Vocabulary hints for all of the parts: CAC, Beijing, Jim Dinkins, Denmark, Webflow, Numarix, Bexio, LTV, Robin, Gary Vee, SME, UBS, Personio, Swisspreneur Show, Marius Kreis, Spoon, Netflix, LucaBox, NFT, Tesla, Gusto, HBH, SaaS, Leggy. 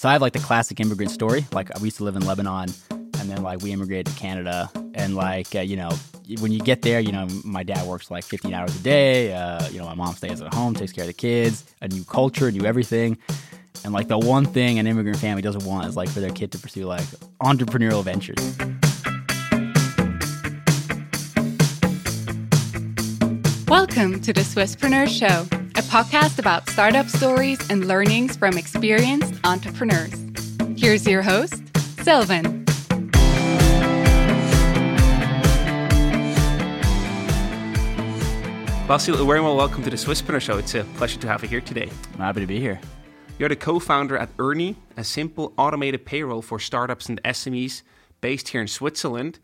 So I have like the classic immigrant story. Like we used to live in Lebanon, and then like we immigrated to Canada. And like, you know, when you get there, you know, my dad works like 15 hours a day. You know, my mom stays at home, takes care of the kids, a new culture, new everything. And like the one thing an immigrant family doesn't want is like for their kid to pursue like entrepreneurial ventures. Welcome to the Swisspreneur Show, a podcast about startup stories and learnings from experienced entrepreneurs. Here's your host, Sylvan. Basil, a very welcome to the Swisspreneur Show. It's a pleasure to have you here today. I'm happy to be here. You're the co-founder at Ernie, a simple automated payroll for startups and SMEs based here in Switzerland.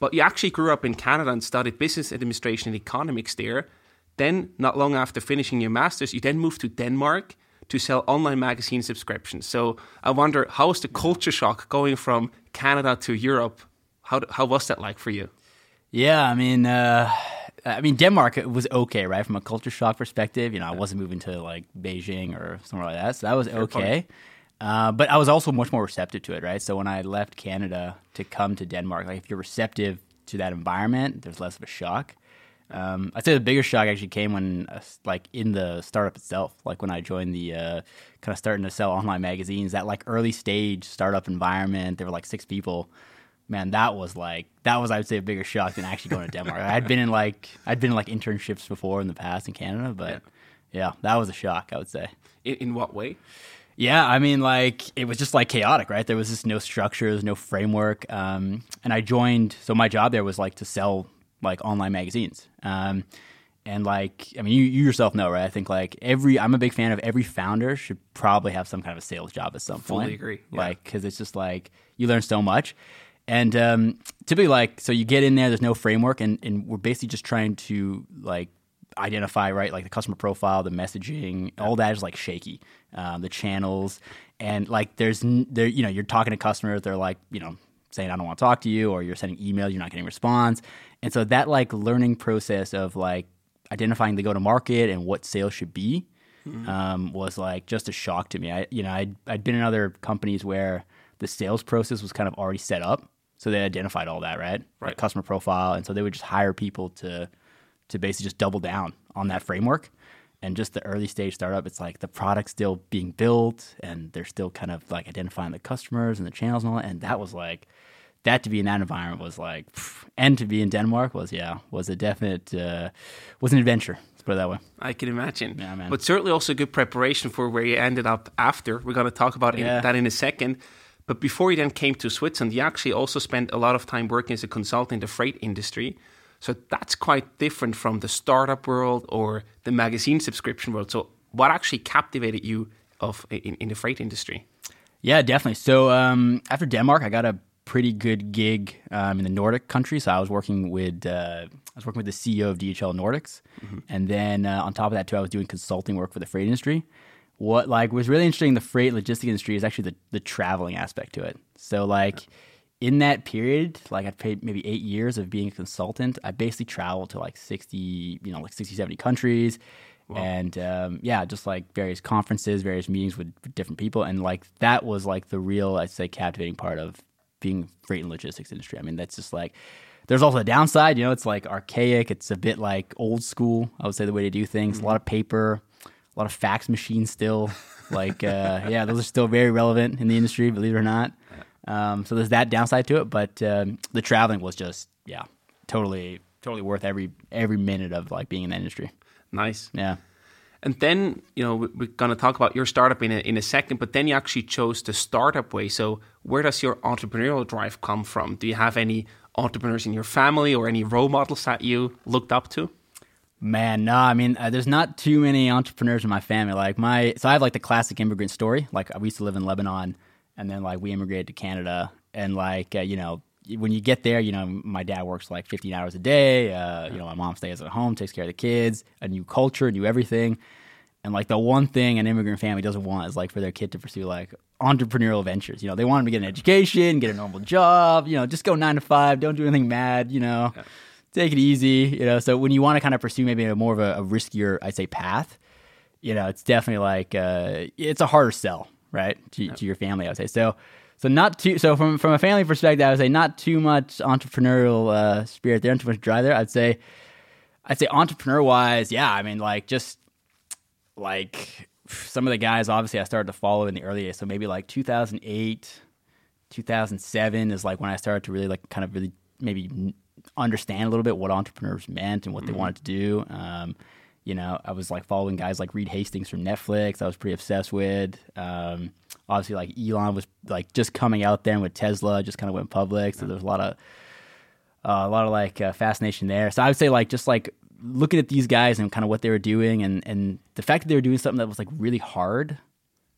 But you actually grew up in Canada and studied business administration and economics there. Then, not long after finishing your master's, you then moved to Denmark to sell online magazine subscriptions. So I wonder, how was the culture shock going from Canada to Europe? How was that like for you? Yeah, I mean, Denmark was okay, right? From a culture shock perspective, you know, I wasn't moving to like Beijing or somewhere like that, so that was okay. But I was also much more receptive to it, right? So when I left Canada to come to Denmark, like if you're receptive to that environment, there's less of a shock. I'd say the bigger shock actually came when, like in the startup itself, like when I joined the kind of starting to sell online magazines, that like early stage startup environment, there were like 6 people. Man, that was, I would say, a bigger shock than actually going to Denmark. I'd been in like internships before in the past in Canada, but yeah that was a shock, I would say. In what way? Yeah, I mean, like, it was just, like, chaotic, right? There was just no structures, no framework, and I joined, so my job there was, like, to sell, like, online magazines, and, like, I mean, you yourself know, right? I think, like, I'm a big fan of every founder should probably have some kind of a sales job at some point. Fully agree. Yeah. Like, because it's just, like, you learn so much, and typically, like, so you get in there, there's no framework, and we're basically just trying to, like, identify, right, like the customer profile, the messaging, all that is like shaky, the channels, and like there, you know, you're talking to customers, they're like, you know, saying I don't want to talk to you, or you're sending emails, you're not getting response, and so that like learning process of like identifying the go to market and what sales should be, was like just a shock to me. I'd been in other companies where the sales process was kind of already set up, so they identified all that, right? Like customer profile, and so they would just hire people to basically just double down on that framework. And just the early stage startup, it's like the product's still being built and they're still kind of like identifying the customers and the channels and all that. And that was like, that to be in that environment was like, and to be in Denmark was a definite, was an adventure. Let's put it that way. I can imagine. Yeah, man. But certainly also good preparation for where you ended up after. We're going to talk about that in a second. But before you then came to Switzerland, you actually also spent a lot of time working as a consultant in the freight industry. So that's quite different from the startup world or the magazine subscription world. So what actually captivated you in the freight industry? Yeah, definitely. So after Denmark, I got a pretty good gig in the Nordic countries. So I was working with the CEO of DHL Nordics, and then on top of that too, I was doing consulting work for the freight industry. What like was really interesting in the freight logistic industry is actually the traveling aspect to it. So like. Yeah. In that period, like I paid maybe 8 years of being a consultant, I basically traveled to like 60, 70 countries. Wow. And just like various conferences, various meetings with different people. And like that was like the real, I'd say, captivating part of being freight and logistics industry. I mean, that's just like, there's also a downside, you know, it's like archaic. It's a bit like old school, I would say, the way to do things. A lot of paper, a lot of fax machines still. Like, those are still very relevant in the industry, believe it or not. So there's that downside to it, but the traveling was just, totally worth every minute of like being in that industry. Nice. Yeah. And then, you know, we're going to talk about your startup in a second, but then you actually chose the startup way. So where does your entrepreneurial drive come from? Do you have any entrepreneurs in your family or any role models that you looked up to? Man, no, I mean, there's not too many entrepreneurs in my family. Like so I have like the classic immigrant story. Like we used to live in Lebanon. And then, like, we immigrated to Canada, and, like, when you get there, you know, my dad works, like, 15 hours a day, you know, my mom stays at home, takes care of the kids, a new culture, new everything, and, like, the one thing an immigrant family doesn't want is, like, for their kid to pursue, like, entrepreneurial ventures, you know, they want them to get an education, get a normal job, you know, just go 9 to 5, don't do anything mad, you know, take it easy, you know, so when you want to kind of pursue maybe a more of a riskier, I'd say, path, you know, it's definitely, like, it's a harder sell. right? To your family, I would say. So not too. So from a family perspective, I would say not too much entrepreneurial spirit there, not too much drive there. I'd say entrepreneur wise, yeah. I mean, just some of the guys, obviously, I started to follow in the early days. So maybe 2008, 2007 is when I started to really understand a little bit what entrepreneurs meant and what they wanted to do. I was following guys like Reed Hastings from Netflix. I was pretty obsessed with. Obviously, Elon was just coming out then with Tesla, just kind of went public. So there's a lot of fascination there. So I would say looking at these guys and kind of what they were doing and the fact that they were doing something that was really hard.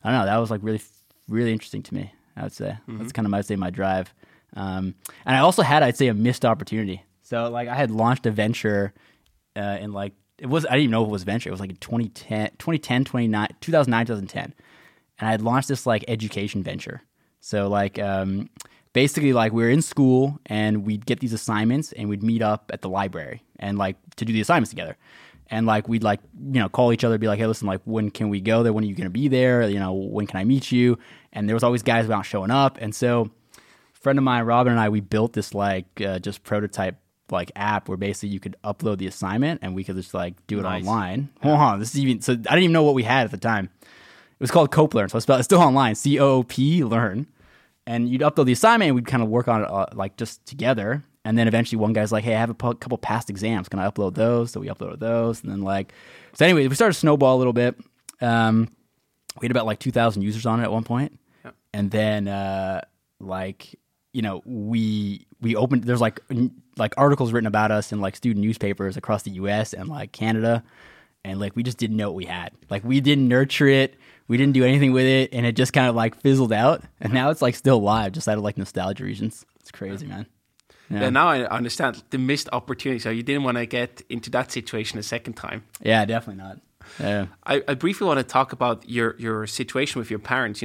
I don't know. That was really, really interesting to me, I would say. Mm-hmm. That's kind of, my drive. And I also had, a missed opportunity. So I had launched a venture I didn't even know if it was a venture. It was in 2009, 2010. And I had launched this education venture. So we were in school and we'd get these assignments and we'd meet up at the library and to do the assignments together. And we'd call each other and be hey, listen, when can we go there? When are you going to be there? When can I meet you? And there was always guys about showing up. And so a friend of mine, Robin, and I, we built this just prototype app where basically you could upload the assignment and we could just do it online. Yeah. Hold on, I didn't even know what we had at the time. It was called Cope Learn, so it's still online, COOP Learn. And you'd upload the assignment and we'd kind of work on it just together. And then eventually one guy's hey, I have a couple past exams. Can I upload those? So we uploaded those. And then so anyway, we started to snowball a little bit. We had about 2,000 users on it at one point. Yeah. And then we opened, there's articles written about us in student newspapers across the US and Canada. And we just didn't know what we had. We didn't nurture it. We didn't do anything with it. And it just kind of fizzled out. And now it's still live just out of nostalgia reasons. It's crazy, man. Yeah. Yeah, now I understand the missed opportunity. So you didn't want to get into that situation a second time. Yeah, definitely not. Yeah. I briefly want to talk about your situation with your parents,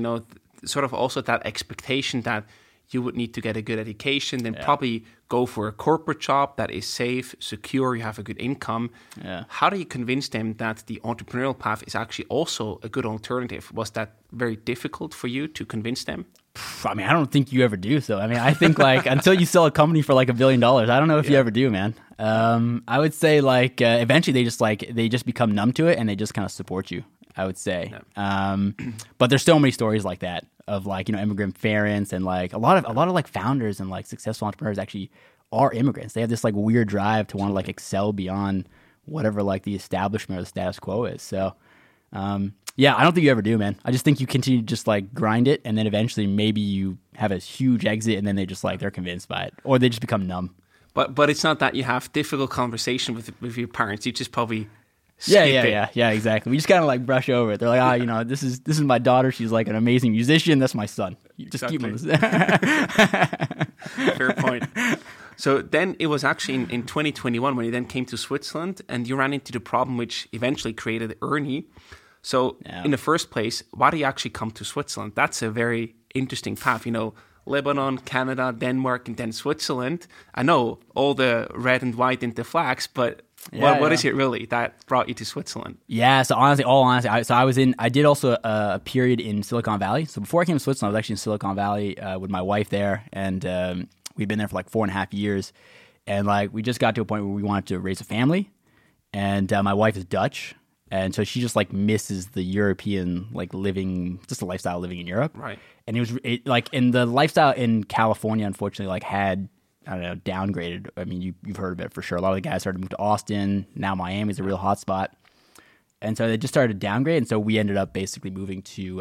sort of also that expectation that you would need to get a good education, then probably go for a corporate job that is safe, secure, you have a good income. Yeah. How do you convince them that the entrepreneurial path is actually also a good alternative? Was that very difficult for you to convince them? I mean, I don't think you ever do so. I mean, I think until you sell a company for $1 billion, I don't know if you ever do, man. I would say eventually they just they just become numb to it and they just kind of support you, I would say. No. But there's so many stories like that of immigrant parents and a lot of founders and successful entrepreneurs actually are immigrants. They have this weird drive to want to excel beyond whatever the establishment or the status quo is. So yeah, I don't think you ever do, man. I just think you continue to just grind it and then eventually maybe you have a huge exit and then they just they're convinced by it or they just become numb. But it's not that you have difficult conversation with your parents. You just probably exactly. We just kind of brush over it. They're this is my daughter. She's an amazing musician. That's my son. You just keep on this. Fair point. So then it was actually in 2021 when you then came to Switzerland and you ran into the problem which eventually created Ernie. So in the first place, why do you actually come to Switzerland? That's a very interesting path, Lebanon, Canada, Denmark, and then Switzerland. I know all the red and white and the flags, but what is it really that brought you to Switzerland? Yeah, so honestly, I did also a period in Silicon Valley. So before I came to Switzerland, I was actually in Silicon Valley with my wife there, and we'd been there for 4.5 years. And we just got to a point where we wanted to raise a family, and my wife is Dutch, and so she just misses the European living, just the lifestyle living in Europe. Right. And it was and the lifestyle in California, unfortunately, had, I don't know, downgraded. I mean, you've heard of it for sure. A lot of the guys started to move to Austin. Now Miami's a real hot spot. And so they just started to downgrade. And so we ended up basically moving to,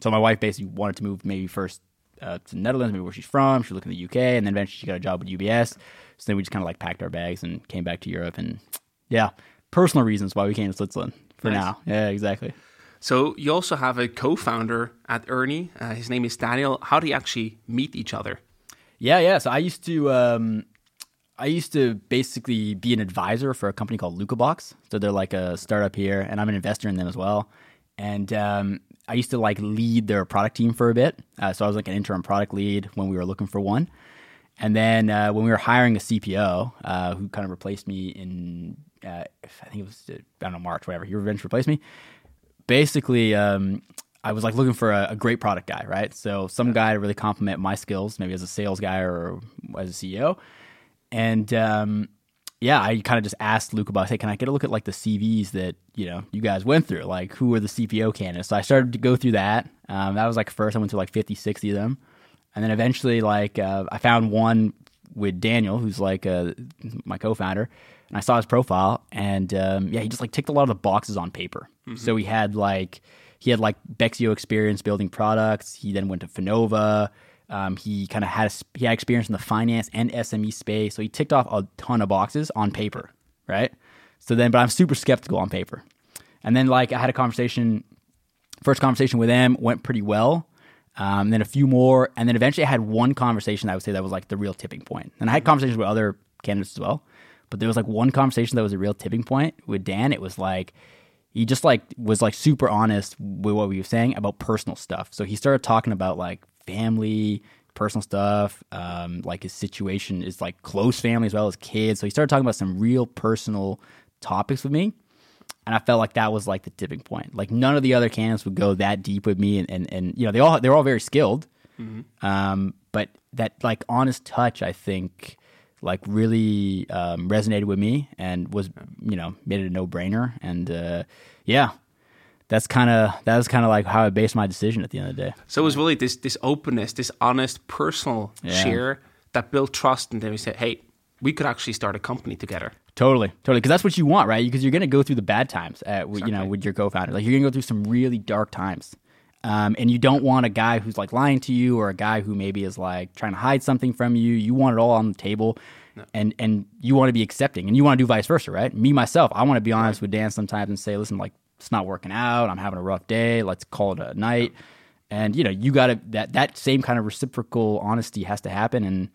so my wife basically wanted to move maybe first to the Netherlands, maybe where she's from. She looked in the UK and then eventually she got a job with UBS. So then we just kind of packed our bags and came back to Europe. And yeah, personal reasons why we came to Switzerland for now. Yeah, exactly. So you also have a co-founder at Ernie. His name is Daniel. How do you actually meet each other? Yeah. So I used to basically be an advisor for a company called LucaBox. So they're a startup here, and I'm an investor in them as well. And I used to lead their product team for a bit. So I was an interim product lead when we were looking for one. And then when we were hiring a CPO who kind of replaced me in, I think it was, March, whatever. He eventually replaced me. Basically, I was like looking for a great product guy, right? So some guy to really complement my skills, maybe as a sales guy or as a CEO. And I kind of just asked LucaBox, hey, can I get a look at like the CVs that, you know, you guys went through? Like, who were the CPO candidates? So I started to go through that. That was like first, I went through like 50, 60 of them. And then eventually, like, I found one with Daniel, who's like my co-founder. And I saw his profile, and he just like ticked a lot of the boxes on paper. Mm-hmm. So he had Bexio experience building products. He then went to Finova. He had experience in the finance and SME space. So he ticked off a ton of boxes on paper, right? So then, but I'm super skeptical on paper. And then like I had a first conversation with them, went pretty well. Then a few more. And then eventually I had one conversation that I would say that was like the real tipping point. And I had conversations with other candidates as well. But there was like one conversation that was a real tipping point with Dan. It was like, he just like was like super honest with what we were saying about personal stuff. So he started talking about like family, personal stuff, like his situation is like close family as well as kids. So he started talking about some real personal topics with me. And I felt like that was like the tipping point. Like none of the other candidates would go that deep with me. And you know, they're all very skilled. Mm-hmm. But that like honest touch, I think, like really resonated with me and was, you know, made it a no-brainer. And that was kind of like how I based my decision at the end of the day. So it was really this openness, this honest personal share that built trust. And then we said, hey, we could actually start a company together. Totally. Because that's what you want, right? Because you're going to go through the bad times, exactly. You know, with your co-founder. Like you're going to go through some really dark times. And you don't want a guy who's like lying to you or a guy who maybe is like trying to hide something from you. You want it all on the table and you want to be accepting and you want to do vice versa, right? Me, myself, I want to be honest with Dan sometimes and say, listen, like it's not working out. I'm having a rough day. Let's call it a night. Yeah. And you know, you got to, that same kind of reciprocal honesty has to happen. And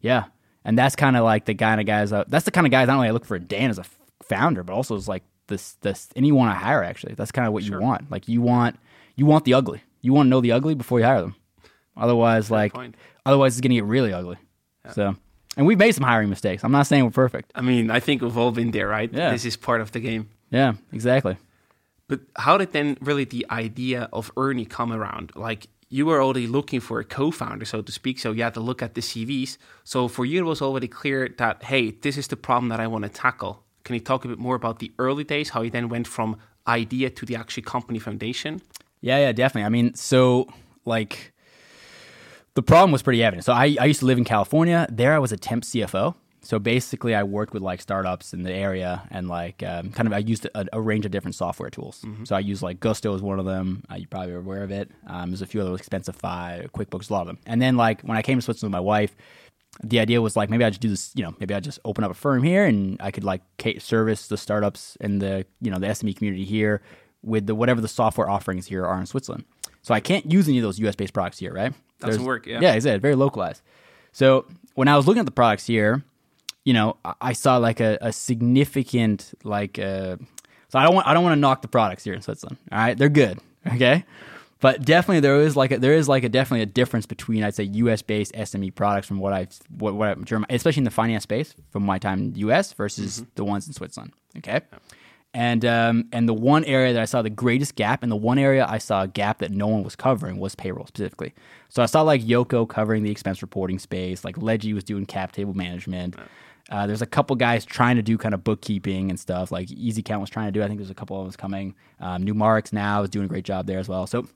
yeah. And that's kind of like the kind of guys, that's the kind of guys not only I look for Dan as a founder, but also as like this anyone I hire actually. That's kind of what you want. Like you want the ugly. You want to know the ugly before you hire them. Otherwise, otherwise it's going to get really ugly. Yeah. So, and we've made some hiring mistakes. I'm not saying we're perfect. I mean, I think we've all been there, right? Yeah. This is part of the game. Yeah, exactly. But how did then really the idea of Ernie come around? Like you were already looking for a co-founder, so to speak. So you had to look at the CVs. So for you, it was already clear that, hey, this is the problem that I want to tackle. Can you talk a bit more about the early days, how you then went from idea to the actual company foundation? Yeah, definitely. I mean, so like the problem was pretty evident. So I used to live in California. There I was a temp CFO. So basically I worked with like startups in the area and like I used a range of different software tools. Mm-hmm. So I used like Gusto as one of them. You probably are aware of it. There's a few other Expensify, QuickBooks, a lot of them. And then like when I came to Switzerland with my wife, the idea was like maybe I just do this, you know, maybe I just open up a firm here and I could like service the startups and the, you know, the SME community here with the whatever the software offerings here are in Switzerland. So I can't use any of those US-based products here, right? Doesn't work, yeah. Yeah, exactly, very localized. So when I was looking at the products here, you know, I saw like a significant, like, so I don't want to knock the products here in Switzerland, all right? They're good, okay? But definitely there is definitely a difference between, I'd say, US-based SME products from what I, especially in the finance space from my time in the US versus the ones in Switzerland, okay? Yeah. And the one area that I saw the greatest gap, and the one area I saw a gap that no one was covering was payroll specifically. So I saw like Yoko covering the expense reporting space, like Leggy was doing cap table management. There's a couple guys trying to do kind of bookkeeping and stuff, like Easy Count was trying to do. I think there's a couple of us coming. Numarix now is doing a great job there as well. So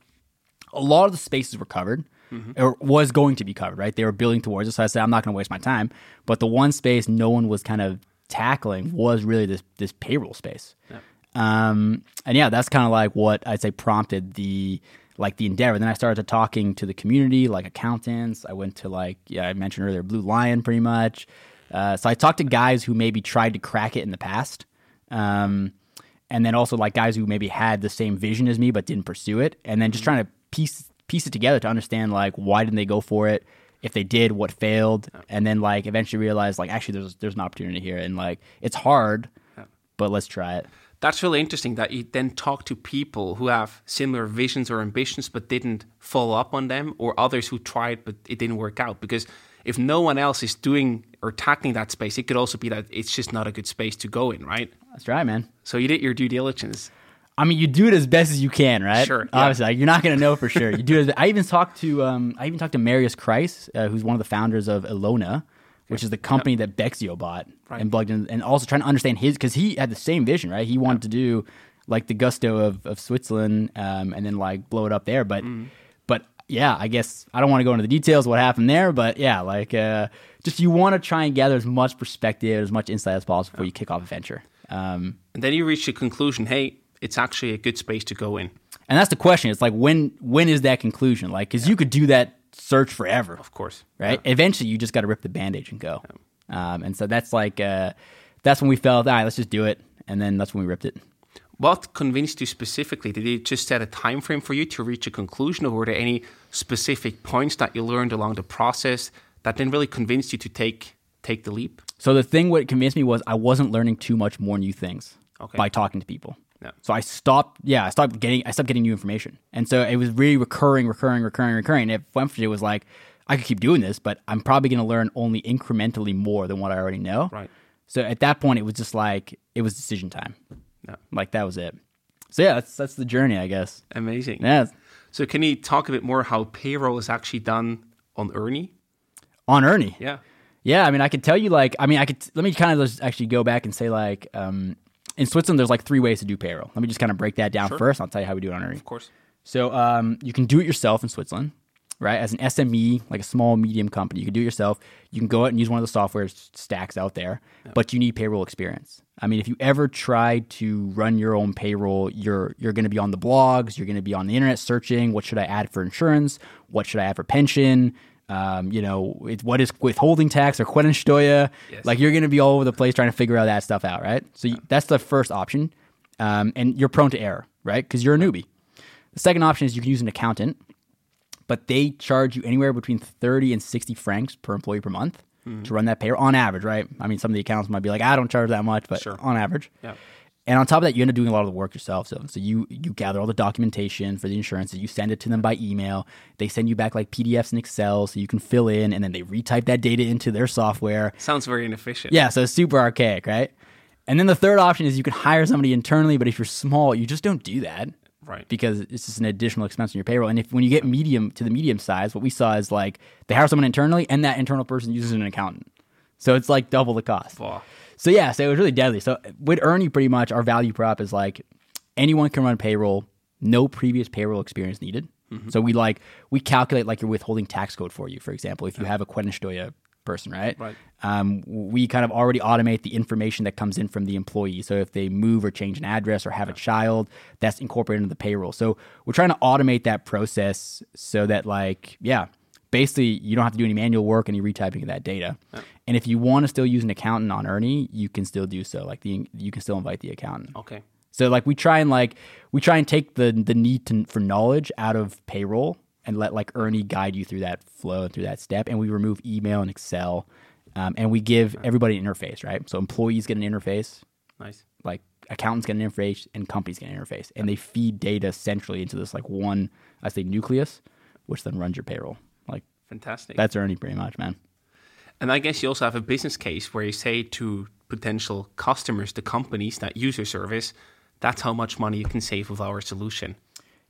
a lot of the spaces were covered. Mm-hmm. Or was going to be covered, right? They were building towards it. So I said, I'm not going to waste my time. But the one space no one was kind of tackling was really this payroll space. Yep. That's kind of like what I'd say prompted the endeavor. Then I started talking to the community, like accountants. I went to I mentioned earlier, Blue Lion pretty much. So I talked to guys who maybe tried to crack it in the past. And then also like guys who maybe had the same vision as me but didn't pursue it. And then just trying to piece it together to understand like why didn't they go for it? If they did, what failed, and then like eventually realize like actually there's an opportunity here, and like it's hard, but let's try it. That's really interesting that you then talk to people who have similar visions or ambitions but didn't follow up on them, or others who tried but it didn't work out. Because if no one else is doing or tackling that space, it could also be that it's just not a good space to go in, right? That's right, man. So you did your due diligence. I mean, you do it as best as you can, right? Sure. Yeah. Obviously, like, you're not going to know for sure. You do it. I even talked to Marius Kreis, who's one of the founders of Elona, which is the company that Bexio bought and plugged in, and also trying to understand his, because he had the same vision, right? He wanted to do like the Gusto of Switzerland, and then like blow it up there. But yeah, I guess I don't want to go into the details of what happened there, but yeah, like just you want to try and gather as much perspective, as much insight as possible before you kick off a venture. And then you reach the conclusion, hey, it's actually a good space to go in. And that's the question. It's like, when is that conclusion? Like, because you could do that search forever. Of course. Right? Yeah. Eventually, you just got to rip the bandage and go. Yeah. And so that's like, that's when we felt, all right, let's just do it. And then that's when we ripped it. What convinced you specifically? Did it just set a time frame for you to reach a conclusion? Or were there any specific points that you learned along the process that then really convinced you to take the leap? So the thing what convinced me was I wasn't learning too much more new things by talking to people. No. So I stopped getting new information. And so it was really recurring. It was like, I could keep doing this, but I'm probably going to learn only incrementally more than what I already know. Right. So at that point, it was just like, it was decision time. No. Like that was it. So yeah, that's the journey, I guess. Amazing. Yeah. So can you talk a bit more how payroll is actually done on Ernie? On Ernie? Yeah. Yeah. I mean, I could tell you like, let me kind of just actually go back and say like, in Switzerland, there's like three ways to do payroll. Let me just kind of break that down first. I'll tell you how we do it on Ernie. Of course. So you can do it yourself in Switzerland, right? As an SME, like a small, medium company, you can do it yourself. You can go out and use one of the software stacks out there, but you need payroll experience. I mean, if you ever try to run your own payroll, you're going to be on the blogs, you're going to be on the internet searching, what should I add for insurance? What should I add for pension? What is withholding tax or Quellensteuer? Yes. Like you're going to be all over the place trying to figure all that stuff out, right? So that's the first option. And you're prone to error, right? Because you're a newbie. The second option is you can use an accountant, but they charge you anywhere between 30 and 60 francs per employee per month to run that payroll on average, right? I mean, some of the accountants might be like, I don't charge that much, but on average. Yeah. And on top of that, you end up doing a lot of the work yourself. So you gather all the documentation for the insurances. You send it to them by email. They send you back like PDFs and Excel so you can fill in, and then they retype that data into their software. Sounds very inefficient. Yeah, so it's super archaic, right? And then the third option is you can hire somebody internally, but if you're small, you just don't do that. Right. Because it's just an additional expense on your payroll. And when you get medium to the medium size, what we saw is like they hire someone internally, and that internal person uses an accountant. So it's like double the cost. Wow. So yeah, so it was really deadly. So with Ernie, pretty much our value prop is like anyone can run payroll, no previous payroll experience needed. Mm-hmm. So we calculate like your withholding tax code for you, for example, if you have a Quellensteuer person, right? Right. We kind of already automate the information that comes in from the employee. So if they move or change an address or have a child, that's incorporated into the payroll. So we're trying to automate that process so that basically, you don't have to do any manual work, any retyping of that data. Yeah. And if you want to still use an accountant on Ernie, you can still do so. Like you can still invite the accountant. Okay. So we try and take the need for knowledge out of payroll and let like Ernie guide you through that flow and through that step. And we remove email and Excel, and we give everybody an interface, right? So employees get an interface. Nice. Like accountants get an interface and companies get an interface, and they feed data centrally into this like one, I say, nucleus, which then runs your payroll. Fantastic. That's Ernie pretty much, man. And I guess you also have a business case where you say to potential customers, the companies that use your service, that's how much money you can save with our solution.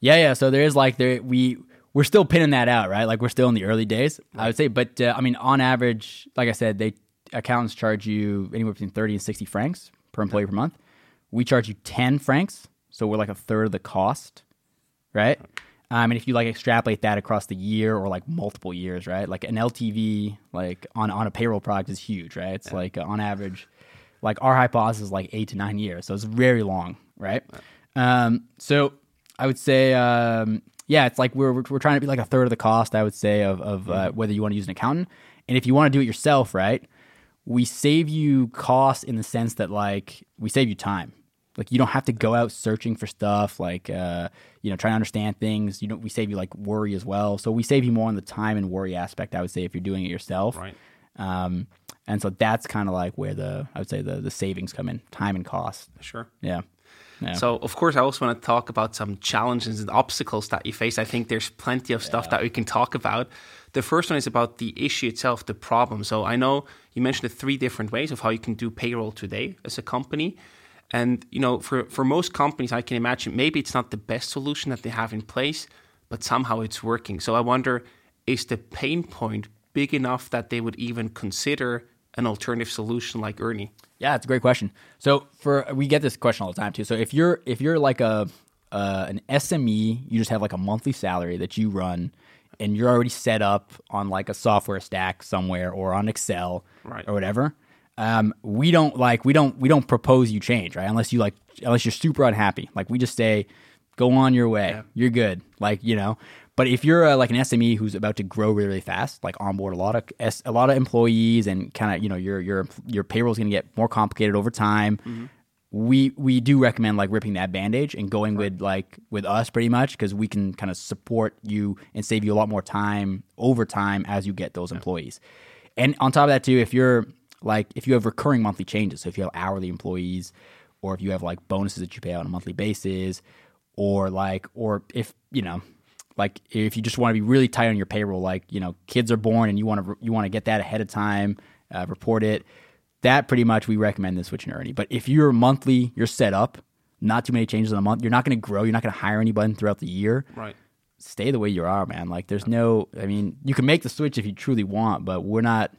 Yeah. So there is we're still pinning that out, right? Like we're still in the early days, I would say. But I mean, on average, like I said, accountants charge you anywhere between 30 and 60 francs per employee per month. We charge you 10 francs. So we're like a third of the cost, right? Okay. And if you extrapolate that across the year or multiple years, right? Like an LTV, on a payroll product is huge, right? It's on average, our hypothesis is 8 to 9 years. So it's very long, right? Yeah. So I would say, it's we're trying to be a third of the cost, I would say, of whether you want to use an accountant. And if you want to do it yourself, right? We save you costs in the sense that we save you time. Like you don't have to go out searching for stuff, trying to understand things. We save you worry as well. So we save you more on the time and worry aspect, I would say, if you're doing it yourself. Right. And so that's kind of where the savings come in, time and cost. Sure. Yeah. So of course, I also want to talk about some challenges and obstacles that you face. I think there's plenty of stuff that we can talk about. The first one is about the issue itself, the problem. So I know you mentioned the three different ways of how you can do payroll today as a company. And, you know, for most companies, I can imagine maybe it's not the best solution that they have in place, but somehow it's working. So I wonder, is the pain point big enough that they would even consider an alternative solution like Ernie? Yeah, it's a great question. So we get this question all the time too. So if you're like an SME, you just have like a monthly salary that you run, and you're already set up on like a software stack somewhere or on Excel, right, or whatever. We don't propose you change, right? Unless you're super unhappy. Like, we just say, go on your way. Yeah. You're good. Like, you know, but if you're like an SME who's about to grow really, really fast, like onboard a lot of employees and kind of, you know, your payroll is going to get more complicated over time. Mm-hmm. We do recommend like ripping that bandage and going with us pretty much, because we can kind of support you and save you a lot more time over time as you get those employees. And on top of that too, if you have recurring monthly changes, so if you have hourly employees, or if you have like bonuses that you pay out on a monthly basis, or if you just want to be really tight on your payroll, like, you know, kids are born and you want to get that ahead of time, report it. That pretty much we recommend the switch and Ernie. But if you're monthly, you're set up, not too many changes in a month, you're not going to grow, you're not going to hire anybody throughout the year. Right. Stay the way you are, man. Like, there's no, I mean, you can make the switch if you truly want, but we're not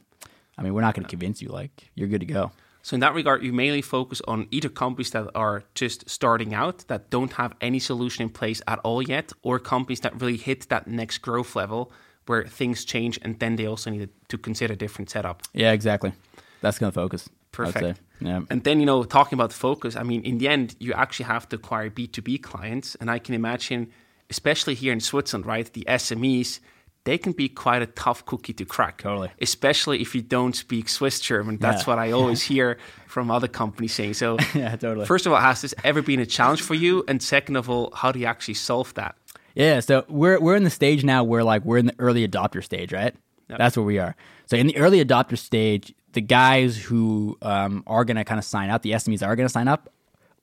going to convince you. Like, you're good to go. So in that regard, you mainly focus on either companies that are just starting out, that don't have any solution in place at all yet, or companies that really hit that next growth level where things change and then they also need to consider different setup. Yeah, exactly. That's going to focus. Perfect. Yeah. And then, you know, talking about focus, I mean, in the end, you actually have to acquire B2B clients. And I can imagine, especially here in Switzerland, right, the SMEs, they can be quite a tough cookie to crack. Totally. Especially if you don't speak Swiss German. That's what I always hear from other companies saying. So yeah, totally. First of all, has this ever been a challenge for you? And second of all, how do you actually solve that? Yeah, so we're in the stage now where like we're in the early adopter stage, right? Yep. That's where we are. So in the early adopter stage, the guys who are going to kind of sign up, the SMEs that are going to sign up,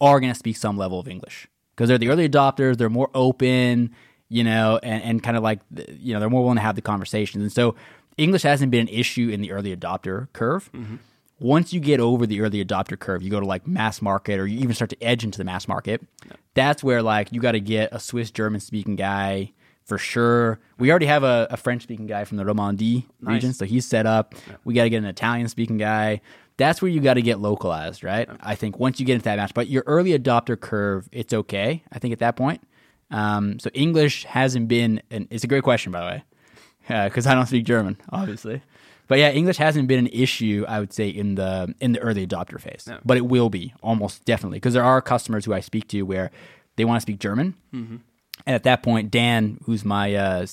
are going to speak some level of English. Because they're the early adopters, they're more open, you know, and kind of like, you know, they're more willing to have the conversations. And so English hasn't been an issue in the early adopter curve. Mm-hmm. Once you get over the early adopter curve, you go to like mass market, or you even start to edge into the mass market. Yeah. That's where like you got to get a Swiss German speaking guy for sure. We already have a French speaking guy from the Romandie region. So he's set up. Yeah. We got to get an Italian speaking guy. That's where you got to get localized, right? Yeah. I think once you get into that match, but your early adopter curve, it's okay, I think, at that point. So English hasn't been, and it's a great question, by the way, because I don't speak German, obviously. But yeah, English hasn't been an issue, I would say, in the early adopter phase. No. But it will be, almost definitely, because there are customers who I speak to where they want to speak German. Mm-hmm. And at that point, Dan, who's my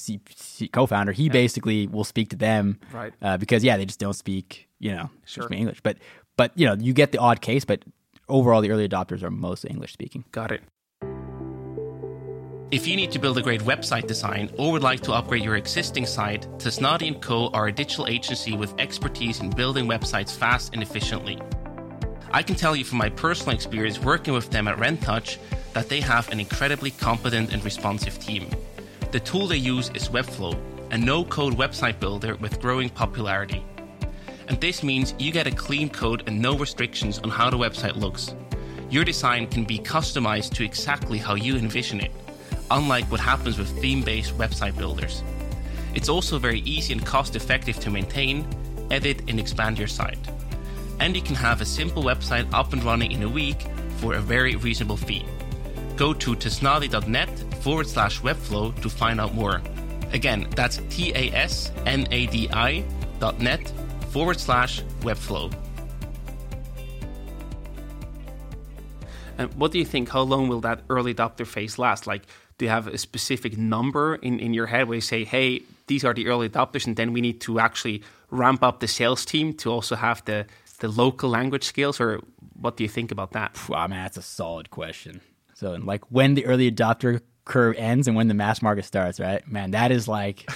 co-founder, he basically will speak to them, right? Because they just don't speak, you know, speak English. But you know, you get the odd case, but overall, the early adopters are mostly English speaking. Got it. If you need to build a great website design or would like to upgrade your existing site, Tesnadi & Co. are a digital agency with expertise in building websites fast and efficiently. I can tell you from my personal experience working with them at RenTouch that they have an incredibly competent and responsive team. The tool they use is Webflow, a no-code website builder with growing popularity. And this means you get a clean code and no restrictions on how the website looks. Your design can be customized to exactly how you envision it, unlike what happens with theme-based website builders. It's also very easy and cost-effective to maintain, edit, and expand your site. And you can have a simple website up and running in a week for a very reasonable fee. Go to tesnadi.net/webflow to find out more. Again, that's TASNADI.net/webflow. And what do you think, how long will that early adopter phase last? Like, do you have a specific number in your head where you say, hey, these are the early adopters, and then we need to actually ramp up the sales team to also have the local language skills? Or what do you think about that? Wow, man, that's a solid question. So, and like, when the early adopter curve ends and when the mass market starts, right? Man, that is like...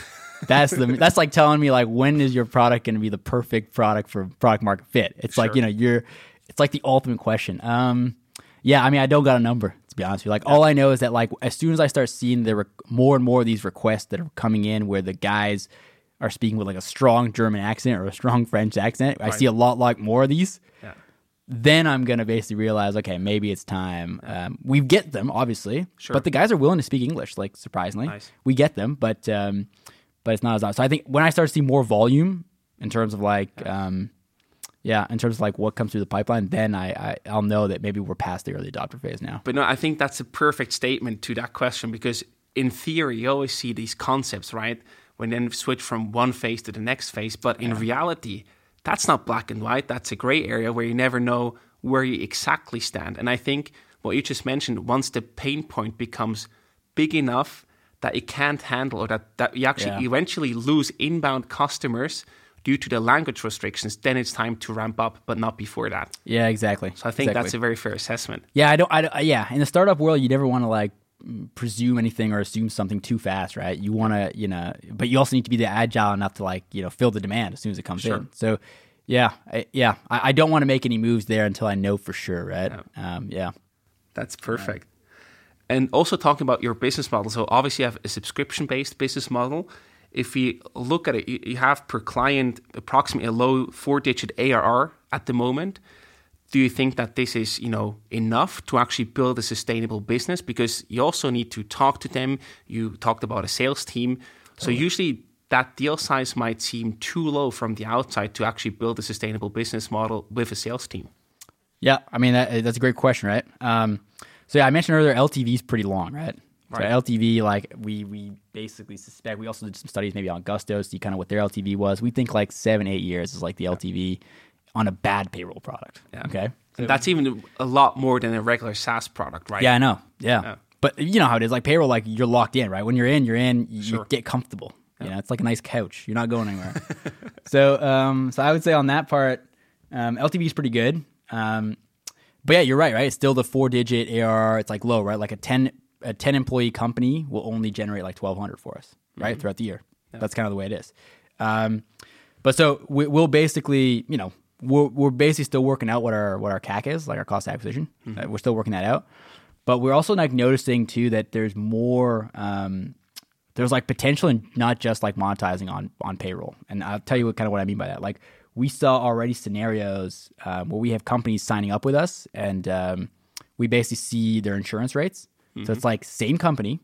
That's like telling me like, when is your product going to be the perfect product for product market fit? It's like, you know, it's like the ultimate question. Yeah, I mean, I don't got a number, to be honest with you. Like, all I know is that, like, as soon as I start seeing the more and more of these requests that are coming in where the guys are speaking with, like, a strong German accent or a strong French accent, I see a lot more of these. Yeah. then I'm going to basically realize, okay, maybe it's time. We get them, obviously, sure, but the guys are willing to speak English, like, surprisingly. Nice. We get them, but it's not as obvious. So I think when I start to see more volume in terms of, like, in terms of, like, what comes through the pipeline, then I'll know that maybe we're past the early adopter phase now. But no, I think that's a perfect statement to that question, because in theory, you always see these concepts, right? When then switch from one phase to the next phase, but in reality, that's not black and white. That's a gray area where you never know where you exactly stand. And I think what you just mentioned, once the pain point becomes big enough that it can't handle, or that you actually eventually lose inbound customers due to the language restrictions, then it's time to ramp up, but not before that. Yeah, exactly. So I think that's a very fair assessment. Yeah, in the startup world, you never want to, like, presume anything or assume something too fast, right? You want to, but you also need to be the agile enough to, like, fill the demand as soon as it comes in. So, I don't want to make any moves there until I know for sure, right? Yeah. That's perfect. Yeah. And also talking about your business model. So obviously you have a subscription-based business model. If we look at it, you have per client approximately a low four-digit ARR at the moment. Do you think that this is, enough to actually build a sustainable business? Because you also need to talk to them. You talked about a sales team. So usually that deal size might seem too low from the outside to actually build a sustainable business model with a sales team. Yeah, I mean, that's a great question, right? I mentioned earlier, LTV is pretty long, right? So LTV, like, we basically suspect, we also did some studies maybe on Gusto to see kind of what their LTV was. We think like 7-8 years is like the LTV on a bad payroll product. Yeah. Okay. And that's even a lot more than a regular SaaS product, right? Yeah, I know. Yeah. But you know how it is. Like payroll, like you're locked in, right? When you're in, you get comfortable. Yeah. It's like a nice couch. You're not going anywhere. So I would say on that part, LTV is pretty good. But yeah, you're right? It's still the 4-digit ARR. It's like low, right? Like a 10 employee company will only generate like 1,200 for us, right? Mm-hmm. Throughout the year. Yeah. That's kind of the way it is. But so we'll basically, we're basically still working out what our CAC is, like our cost acquisition. Mm-hmm. We're still working that out, but we're also like noticing too that there's more. There's like potential in not just like monetizing on payroll, and I'll tell you what I mean by that. Like we saw already scenarios where we have companies signing up with us, and we basically see their insurance rates. Mm-hmm. So it's like same company,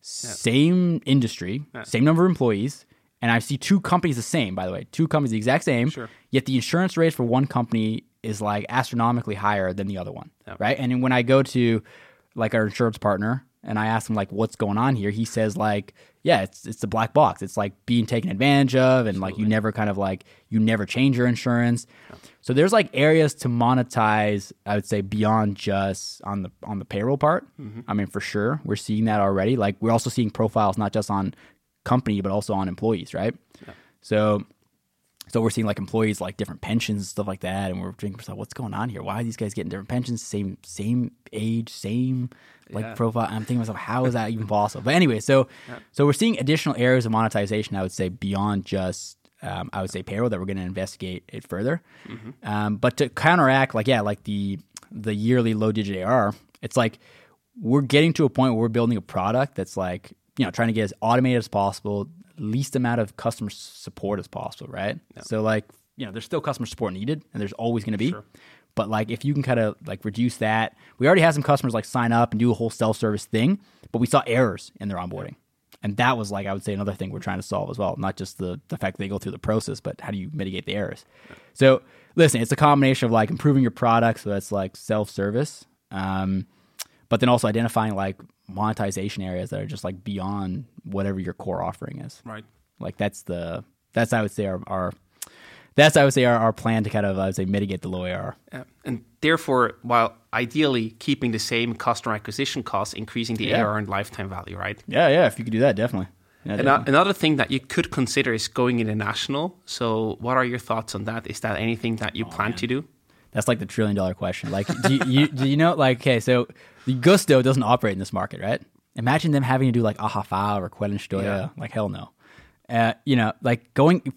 same industry, same number of employees. And I see two companies the same, by the way. Two companies the exact same, yet the insurance rate for one company is like astronomically higher than the other one, right? And then when I go to like our insurance partner and I ask him like, what's going on here? He says like, it's the black box. It's like being taken advantage of and like you never change your insurance. Yeah. So there's like areas to monetize, I would say, beyond just on the payroll part. Mm-hmm. I mean, for sure, we're seeing that already. Like we're also seeing profiles not just on company but also on employees, right? So we're seeing like employees like different pensions, stuff like that, and we're thinking, what's going on here? Why are these guys getting different pensions, same age, same like profile? And I'm thinking to myself, how is that even possible? But anyway, so we're seeing additional areas of monetization, I would say, beyond just I would say payroll, that we're going to investigate it further. Mm-hmm. But to counteract like the yearly low digit ARR, it's like we're getting to a point where we're building a product that's like, trying to get as automated as possible, least amount of customer support as possible, right? Yeah. So like, there's still customer support needed, and there's always going to be. Sure. But like, if you can kind of like reduce that, we already had some customers like sign up and do a whole self-service thing, but we saw errors in their onboarding. And that was like, I would say, another thing we're trying to solve as well. Not just the fact that they go through the process, but how do you mitigate the errors? Yeah. So listen, it's a combination of like improving your product, so that's like self-service, but then also identifying like monetization areas that are just like beyond whatever your core offering is, right? Like that's I would say our plan to kind of, I would say, mitigate the low ARR. And therefore, while ideally keeping the same customer acquisition costs, increasing the ARR and lifetime value, right? Yeah. If you could do that, definitely. Yeah, and definitely. Another thing that you could consider is going international. So, what are your thoughts on that? Is that anything that you plan to do? That's like the $1 trillion question. Like, do you know? Like, okay, so Gusto doesn't operate in this market, right? Imagine them having to do like Ahafau or Quellensteuer. Yeah. Like, hell no. Like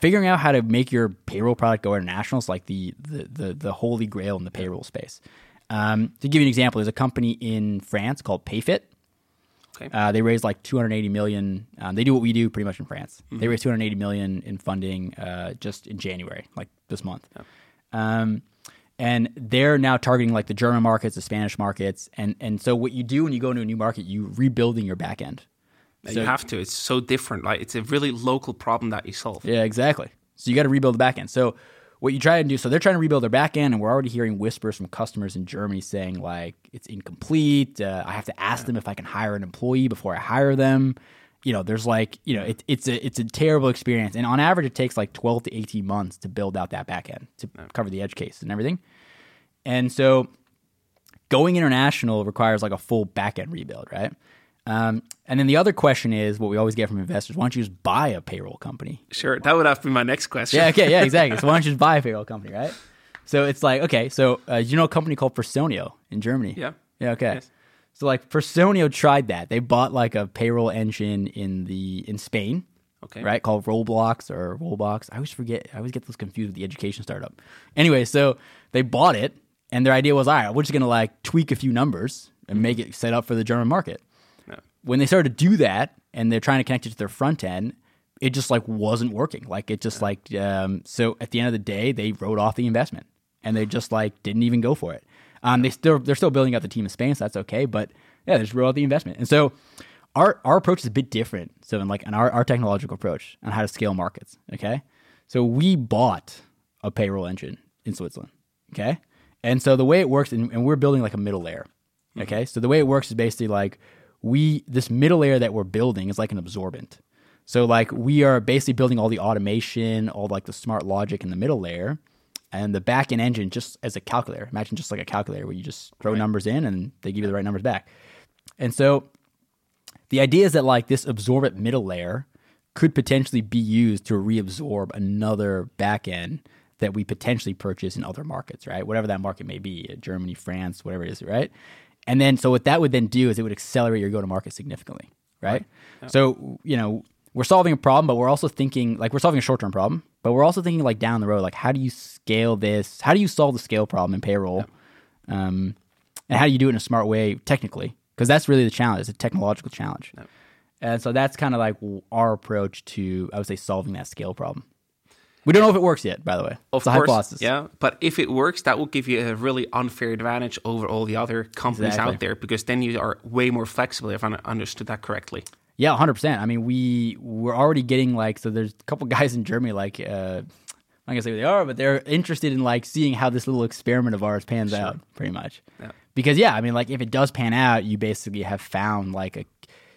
figuring out how to make your payroll product go international is like the holy grail in the payroll space. To give you an example, there's a company in France called PayFit. Okay. They raised like 280 million. They do what we do pretty much in France. Mm-hmm. They raised 280 million in funding just in January, like this month. And they're now targeting like the German markets, the Spanish markets. And so what you do when you go into a new market, you're rebuilding your back end. So, you have to. It's so different. Like it's a really local problem that you solve. Yeah, exactly. So you got to rebuild the back end. So what you try to do, so they're trying to rebuild their back end, and we're already hearing whispers from customers in Germany saying like it's incomplete. I have to ask them if I can hire an employee before I hire them. You know, there's like, you know, it's a terrible experience. And on average, it takes like 12 to 18 months to build out that back end to cover the edge case and everything. And so going international requires like a full back end rebuild, right? And then the other question is what we always get from investors. Why don't you just buy a payroll company? Sure. That would have to be my next question. Yeah. Okay. Yeah, exactly. So why don't you just buy a payroll company, right? So it's like, okay, so you know a company called Personio in Germany? Yeah. Yeah. Okay. Yes. So like Personio tried that. They bought like a payroll engine in Spain, okay, right? Called Rollbox. I always get those confused with the education startup. Anyway, so they bought it and their idea was, all right, we're just going to like tweak a few numbers and make it set up for the German market. When they started to do that and they're trying to connect it to their front end, it just like wasn't working. Like it just like, so at the end of the day, they wrote off the investment and they just like didn't even go for it. They're still building out the team in Spain, so that's okay. But yeah, they just wrote out the investment. And so our approach is a bit different. So in like our technological approach on how to scale markets, okay? So we bought a payroll engine in Switzerland, okay? And so the way it works, and we're building like a middle layer, okay? Mm-hmm. So the way it works is basically like, this middle layer that we're building is like an absorbent. So like we are basically building all the automation, all like the smart logic in the middle layer, and the back-end engine just as a calculator. Imagine just like a calculator where you just throw numbers in and they give you the right numbers back. And so the idea is that like this absorbent middle layer could potentially be used to reabsorb another back-end that we potentially purchase in other markets, right? Whatever that market may be, Germany, France, whatever it is, right? And then, so what that would then do is it would accelerate your go-to-market significantly, right? Yeah. So, you know, we're solving a problem, but we're also thinking, like we're solving a short-term problem, but we're also thinking like down the road, like how do you scale this? How do you solve the scale problem in payroll? Yeah. And how do you do it in a smart way technically? Because that's really the challenge. It's a technological challenge. Yeah. And so that's kind of like our approach to, I would say, solving that scale problem. We don't know if it works yet, by the way. Of course, hypothesis. Yeah. But if it works, that will give you a really unfair advantage over all the other companies out there, because then you are way more flexible, if I understood that correctly. Yeah, 100%. I mean, we're already getting like, so there's a couple guys in Germany, like, I'm not going to say who they are, but they're interested in like seeing how this little experiment of ours pans out, pretty much. Yeah. Because yeah, I mean, like if it does pan out, you basically have found like a,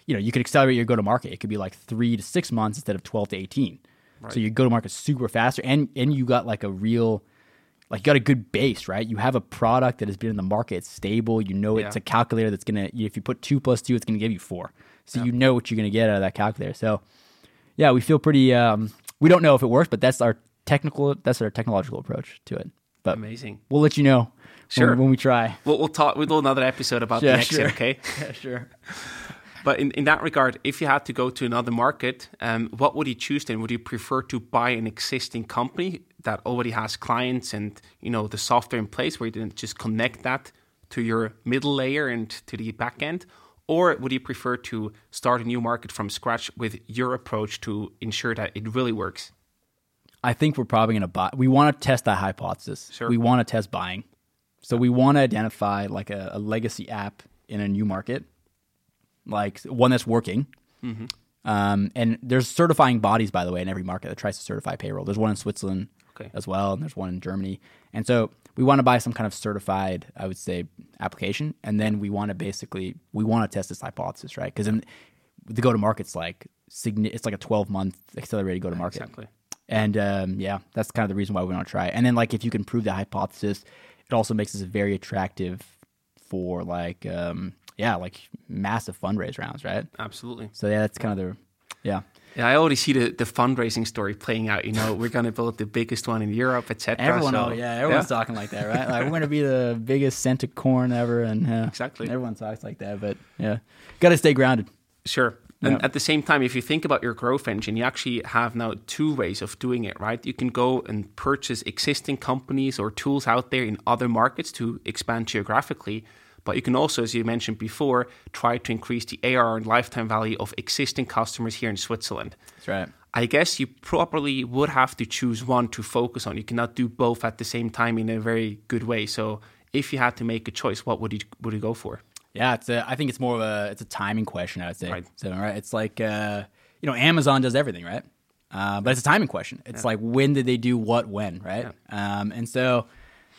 you know, you could accelerate your go-to-market. It could be like 3 to 6 months instead of 12 to 18. Right. So you go to market super faster, and you got like a real, like you got a good base, right? You have a product that has been in the market, it's stable. You know, it's a calculator that's gonna, if you put 2 plus 2, it's gonna give you 4. So you know what you're gonna get out of that calculator. So yeah, we feel pretty. We don't know if it works, but that's our technological approach to it. But amazing. We'll let you know when we try. We'll talk. We'll do another episode about the next year. Okay. Yeah, sure. But in that regard, if you had to go to another market, what would you choose then? Would you prefer to buy an existing company that already has clients and, you know, the software in place where you didn't just connect that to your middle layer and to the back end? Or would you prefer to start a new market from scratch with your approach to ensure that it really works? I think we're probably going to buy. We want to test that hypothesis. Sure. We want to test buying. So we want to identify like a legacy app in a new market, like one that's working. Mm-hmm. And there's certifying bodies, by the way, in every market that tries to certify payroll. There's one in Switzerland as well, and there's one in Germany. And so we want to buy some kind of certified, I would say, application. And then we want to test this hypothesis, right? Because the go-to-market's like, it's like a 12-month accelerated go-to-market. Exactly. And that's kind of the reason why we want to try it. And then like if you can prove the hypothesis, it also makes this very attractive for like... like massive fundraise rounds, right? Absolutely. So yeah, that's kind of the. Yeah, I already see the fundraising story playing out. You know, we're going to build the biggest one in Europe, etc. Everyone's talking like that, right? Like we're going to be the biggest scent of corn ever, and exactly, everyone talks like that. But yeah, got to stay grounded. Sure. And at the same time, if you think about your growth engine, you actually have now 2 ways of doing it, right? You can go and purchase existing companies or tools out there in other markets to expand geographically. But you can also, as you mentioned before, try to increase the ARR and lifetime value of existing customers here in Switzerland. That's right. I guess you probably would have to choose one to focus on. You cannot do both at the same time in a very good way. So if you had to make a choice, what would you go for? Yeah, I think it's more of a timing question, I would say. Right. So right, it's like Amazon does everything, right? But it's a timing question. It's like when did they do what when, right? Yeah. And so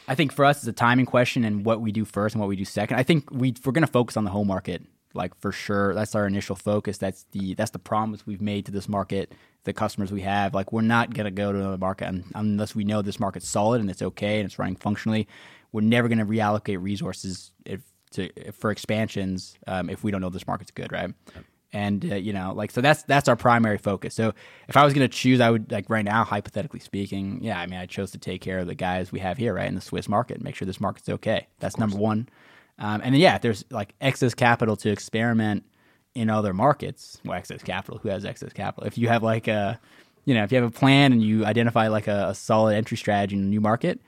I think for us it's a timing question and what we do first and what we do second. I think we're going to focus on the home market. Like for sure, that's our initial focus. That's the promise we've made to this market, the customers we have. Like we're not gonna go to another market unless we know this market's solid and it's okay and it's running functionally. We're never gonna reallocate resources for expansions if we don't know this market's good, right? Yep. And so that's our primary focus. So if I was gonna choose, I would right now, hypothetically speaking, I chose to take care of the guys we have here, right, in the Swiss market, and make sure this market's okay. That's number one. And then, if there's excess capital to experiment in other markets, well, excess capital, who has excess capital? If you have if you have a plan and you identify a solid entry strategy in a new market,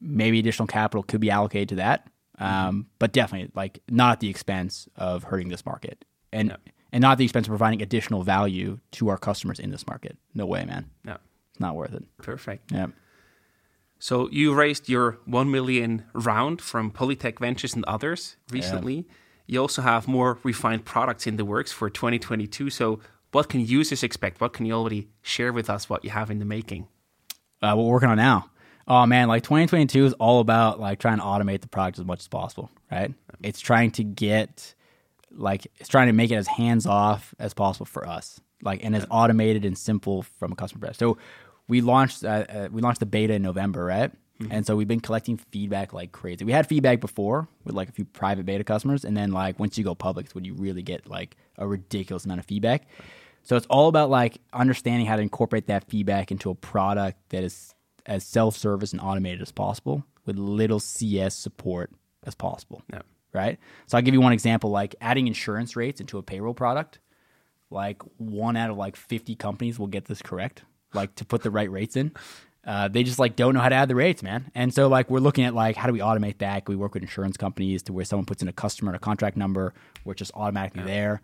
maybe additional capital could be allocated to that. But definitely not at the expense of hurting this market and not at the expense of providing additional value to our customers in this market. No way, man. No, it's not worth it. Perfect. Yeah. So you raised your 1 million round from Polytech Ventures and others recently. Yeah. You also have more refined products in the works for 2022. So what can users expect? What can you already share with us what you have in the making? What we're working on now. Oh man, 2022 is all about trying to automate the product as much as possible, right? It's trying to make it as hands-off as possible for us, and as automated and simple from a customer perspective. So we launched the beta in November, right? Mm-hmm. And so we've been collecting feedback like crazy. We had feedback before with a few private beta customers, and then once you go public, it's when you really get a ridiculous amount of feedback. Right. So it's all about understanding how to incorporate that feedback into a product that is as self-service and automated as possible with little CS support as possible, right? So I'll give you one example, adding insurance rates into a payroll product. One out of 50 companies will get this correct. To put the right rates in. They just don't know how to add the rates, man. And so we're looking at how do we automate that? Can we work with insurance companies to where someone puts in a customer and a contract number, we're just automatically there.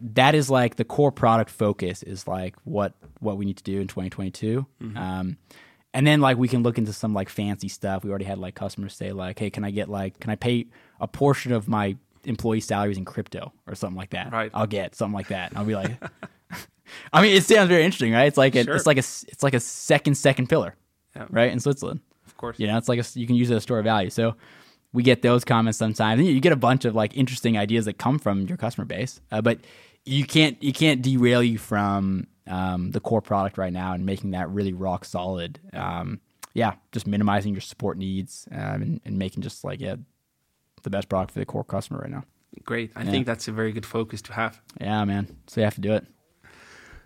That is the core product focus is what we need to do in 2022. Mm-hmm. And then we can look into some fancy stuff. We already had customers say hey, can I pay a portion of my employee salaries in crypto or something like that? Right. I'll get something like that. And I'll be I mean, it sounds very interesting, right? It's sure. it's like a second pillar, right? In Switzerland, of course. It's you can use it as a store of value. So we get those comments sometimes. And you get a bunch of interesting ideas that come from your customer base, but you can't derail you from the core product right now and making that really rock solid. Just minimizing your support needs and making the best product for the core customer right now. Great, I think that's a very good focus to have. Yeah, man. So you have to do it.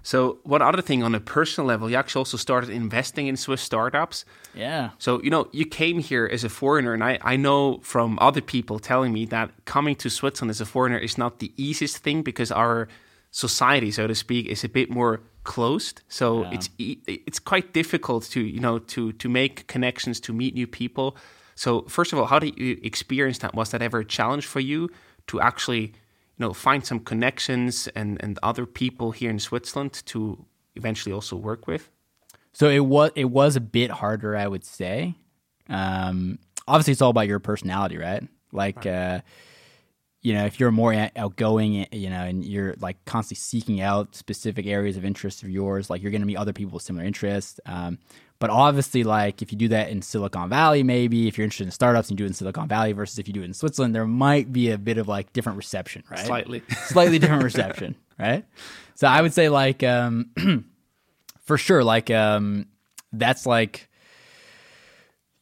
So one other thing on a personal level, you actually also started investing in Swiss startups. Yeah. So, you came here as a foreigner, and I know from other people telling me that coming to Switzerland as a foreigner is not the easiest thing because our society, so to speak, is a bit more closed. So it's quite difficult to make connections, to meet new people. So first of all, how did you experience that? Was that ever a challenge for you to actually find some connections and other people here in Switzerland to eventually also work with? So it was a bit harder, I would say. Obviously, it's all about your personality, right? If you're more outgoing, and you're constantly seeking out specific areas of interest of yours, you're going to meet other people with similar interests. But obviously, if you do that in Silicon Valley, maybe if you're interested in startups and you do it in Silicon Valley versus if you do it in Switzerland, there might be a bit of different reception, right? Slightly different reception, right? So I would say for sure, that's in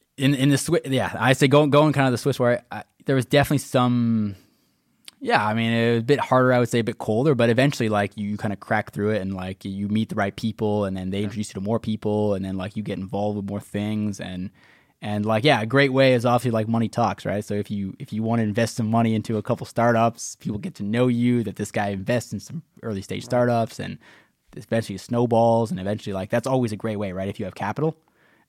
the Swiss. Yeah, I say going kind of the Swiss where there was definitely some. Yeah, I mean, it was a bit harder, I would say, a bit colder, but eventually, you kind of crack through it and, you meet the right people and then they introduce you to more people and then, you get involved with more things and a great way is obviously, money talks, right? So if you want to invest some money into a couple startups, people get to know you, that this guy invests in some early stage startups and eventually it snowballs and eventually, that's always a great way, right, if you have capital.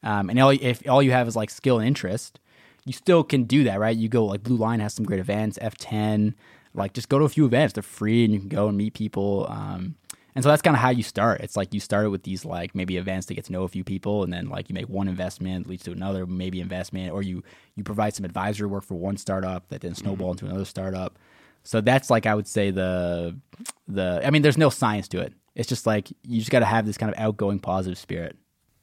And if all you have is, skill and interest, you still can do that, right? You go, like, Blue Lion has some great events, F10. Like, just go to a few events. They're free, and you can go and meet people. And so that's kind of how you start. It's like you started with these, like, maybe events to get to know a few people, and then, like, you make one investment, leads to another maybe investment, or you provide some advisory work for one startup that then snowball into another startup. So that's, like, I would say the I mean, there's no science to it. It's just, like, you just got to have this kind of outgoing, positive spirit.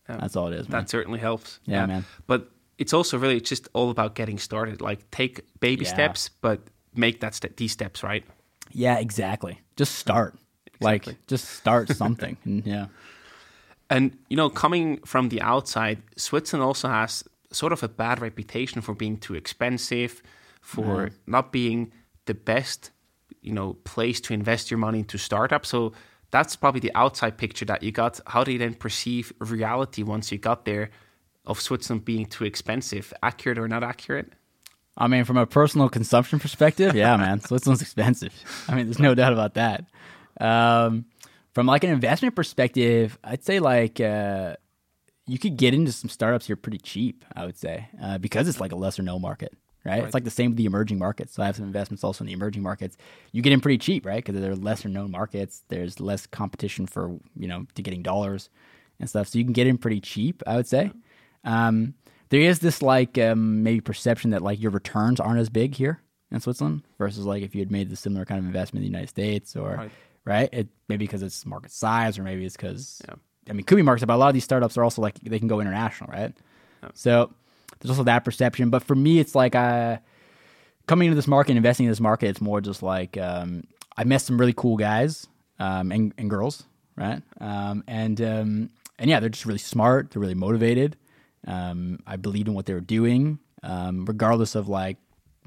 That's all it is, man. That certainly helps. Yeah, man. But it's also really just all about getting started. Like, take baby steps, but make that these steps, right? Yeah, exactly. Just start. Exactly. Like, just start something. Yeah. And, you know, coming from the outside, Switzerland also has sort of a bad reputation for being too expensive, for not being the best, you know, place to invest your money into startups. So that's probably the outside picture that you got. How do you then perceive reality once you got there of Switzerland being too expensive? Accurate or not accurate? I mean, from a personal consumption perspective, yeah, man, Switzerland's expensive. I mean, there's no doubt about that. From, like, an investment perspective, I'd say, like, you could get into some startups here pretty cheap, I would say, because it's like a lesser known market, right? It's like the same with the emerging markets. So I have some investments also in the emerging markets. You get in pretty cheap, right? Because they're lesser known markets. There's less competition for, you know, to getting dollars and stuff. So you can get in pretty cheap, I would say. There is this, like, maybe perception that, like, your returns aren't as big here in Switzerland versus, like, if you had made the similar kind of investment in the United States or, right? It, maybe because it's market size or maybe it's because, I mean, could be markets, but a lot of these startups are also, like, they can go international, right? So there's also that perception. But for me, it's like coming into this market and investing in this market, it's more just like I met some really cool guys and girls, right? And yeah, they're just really smart. They're really motivated. I believed in what they were doing, regardless of, like,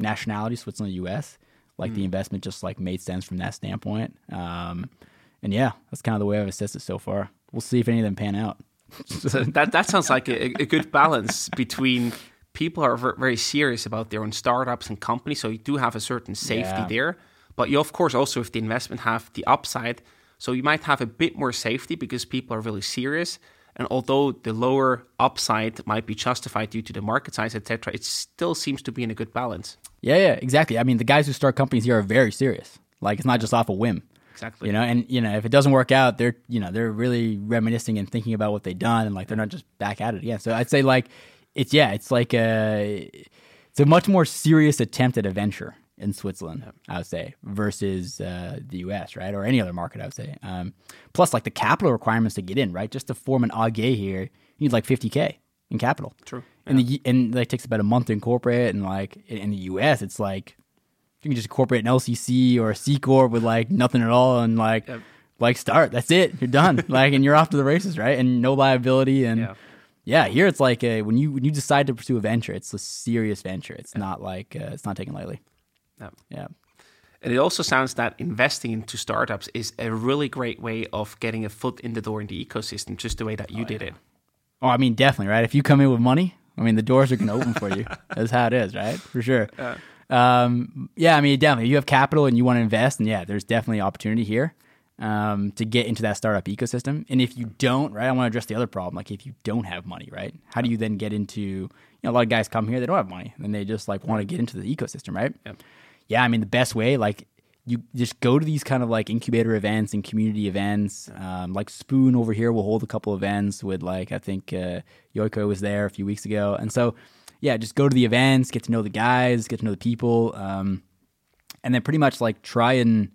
nationality, Switzerland, US, like the investment just, like, made sense from that standpoint. And yeah, that's kind of the way I've assessed it so far. We'll see if any of them pan out. So that sounds like a good balance between people who are very serious about their own startups and companies. So you do have a certain safety there, but you, of course, also if the investment have the upside, so you might have a bit more safety because people are really serious. And although the lower upside might be justified due to the market size, et cetera, it still seems to be in a good balance. Yeah, exactly. I mean, the guys who start companies here are very serious. Like, it's not just off a whim. Exactly. You know, and, you know, if it doesn't work out, they're, you know, they're really reminiscing and thinking about what they've done, and, like, they're not just back at it again. So I'd say, like, it's, yeah, it's like it's a much more serious attempt at a venture in Switzerland, I would say, versus the US, right? Or any other market, I would say. Plus, like, the capital requirements to get in, right? Just to form an AG here, you need like 50K in capital. True. And it takes about a month to incorporate. And, like, in the US, it's like you can just incorporate an LCC or a C Corp with, like, nothing at all and, like, start. That's it. You're done. Like, and you're off to the races, right? And no liability. And yeah, here it's like when you decide to pursue a venture, it's a serious venture. It's not like it's not taken lightly. Yeah. And it also sounds that investing into startups is a really great way of getting a foot in the door in the ecosystem, just the way that you did it. Oh, I mean, definitely, right? If you come in with money, I mean, the doors are going to open for you. That's how it is, right? For sure. Yeah, I mean, definitely. You have capital and you want to invest, and yeah, there's definitely opportunity here to get into that startup ecosystem. And if you don't, right, I want to address the other problem. Like, if you don't have money, right, how do you then get into, you know, a lot of guys come here, they don't have money, and they just, like, want to get into the ecosystem, right? Yeah, I mean, the best way, like, you just go to these kind of, like, incubator events and community events. Like Spoon over here will hold a couple events with, like, I think Yoko was there a few weeks ago. And so, yeah, just go to the events, get to know the guys, get to know the people, and then pretty much, like, try and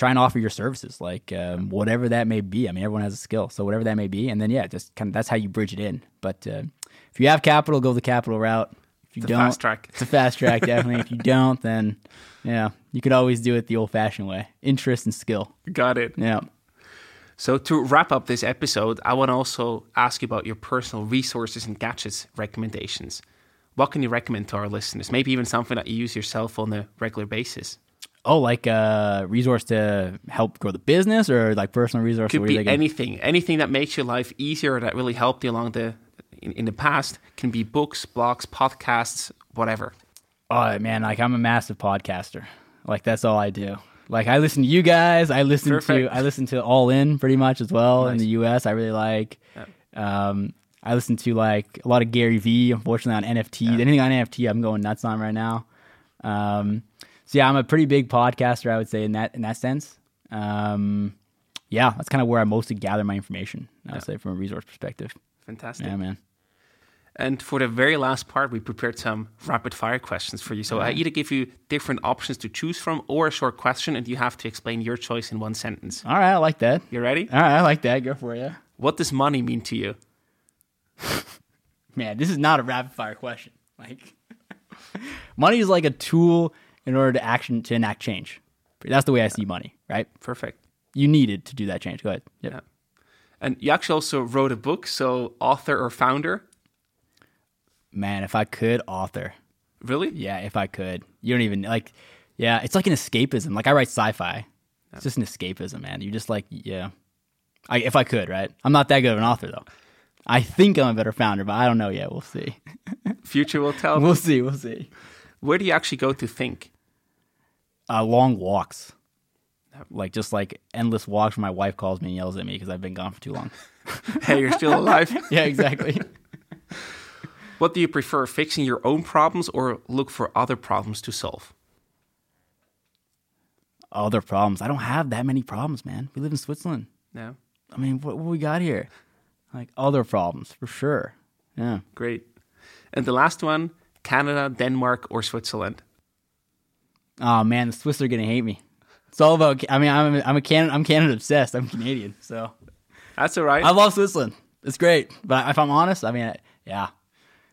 offer your services, like, whatever that may be. I mean, everyone has a skill, so whatever that may be. And then, yeah, just kind of that's how you bridge it in. But if you have capital, go the capital route. If you don't, it's a fast track, definitely. If you don't, then you could always do it the old-fashioned way. Interest and skill. Got it. Yeah. So to wrap up this episode, I want to also ask you about your personal resources and gadgets recommendations. What can you recommend to our listeners? Maybe even something that you use yourself on a regular basis. Oh, like a resource to help grow the business, or like personal resource? Could be anything. Anything that makes your life easier, that really helped you along the in the past. Can be books, blogs, podcasts, whatever. Oh, man, like, I'm a massive podcaster. Like, that's all I do. Like, I listen to you guys. I listen to All In pretty much as well in the U.S. I really like. I listen to like a lot of Gary Vee, unfortunately, on NFT. Yeah. Anything on NFT, I'm going nuts on right now. So yeah, I'm a pretty big podcaster, I would say, in that sense. Yeah, that's kind of where I mostly gather my information, I would say, from a resource perspective. Fantastic. Yeah, man. And for the very last part, we prepared some rapid-fire questions for you. So I either give you different options to choose from or a short question, and you have to explain your choice in one sentence. All right, I like that. You ready? All right, I like that. Go for it, yeah. What does money mean to you? Man, this is not a rapid-fire question. Like, money is like a tool in order to enact change. That's the way I see money, right? Perfect. You need it to do that change. Go ahead. Yep. Yeah. And you actually also wrote a book, so author or founder? Man, if I could, author. Really? Yeah, if I could. You don't even, like, yeah, it's like an escapism. Like, I write sci-fi. It's just an escapism, man. You're just like, yeah. If I could, right? I'm not that good of an author, though. I think I'm a better founder, but I don't know yet. We'll see. Future will tell. We'll see. Where do you actually go to think? Long walks. Like, just like endless walks where my wife calls me and yells at me because I've been gone for too long. Hey, you're still alive. Yeah, exactly. What do you prefer, fixing your own problems or look for other problems to solve? Other problems. I don't have that many problems, man. We live in Switzerland. No. I mean, what we got here? Like, other problems, for sure. Yeah. Great. And the last one, Canada, Denmark, or Switzerland? Oh, man, the Swiss are going to hate me. It's all about, I mean, I'm Canada obsessed. I'm Canadian, so. That's all right. I love Switzerland. It's great. But if I'm honest, I mean, yeah.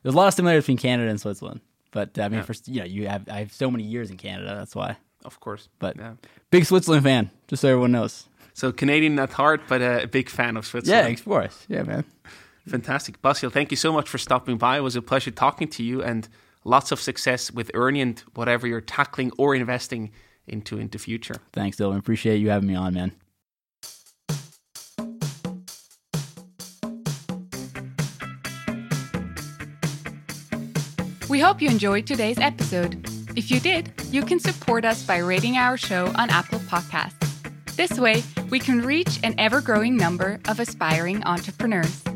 There's a lot of similarities between Canada and Switzerland, but I mean, I have so many years in Canada, that's why. Of course, but big Switzerland fan, just so everyone knows. So Canadian at heart, but a big fan of Switzerland. Yeah, of course. Yeah, man. Fantastic, Basil. Thank you so much for stopping by. It was a pleasure talking to you, and lots of success with Ernie and whatever you're tackling or investing into the future. Thanks, Dylan. Appreciate you having me on, man. We hope you enjoyed today's episode. If you did, you can support us by rating our show on Apple Podcasts. This way, we can reach an ever-growing number of aspiring entrepreneurs.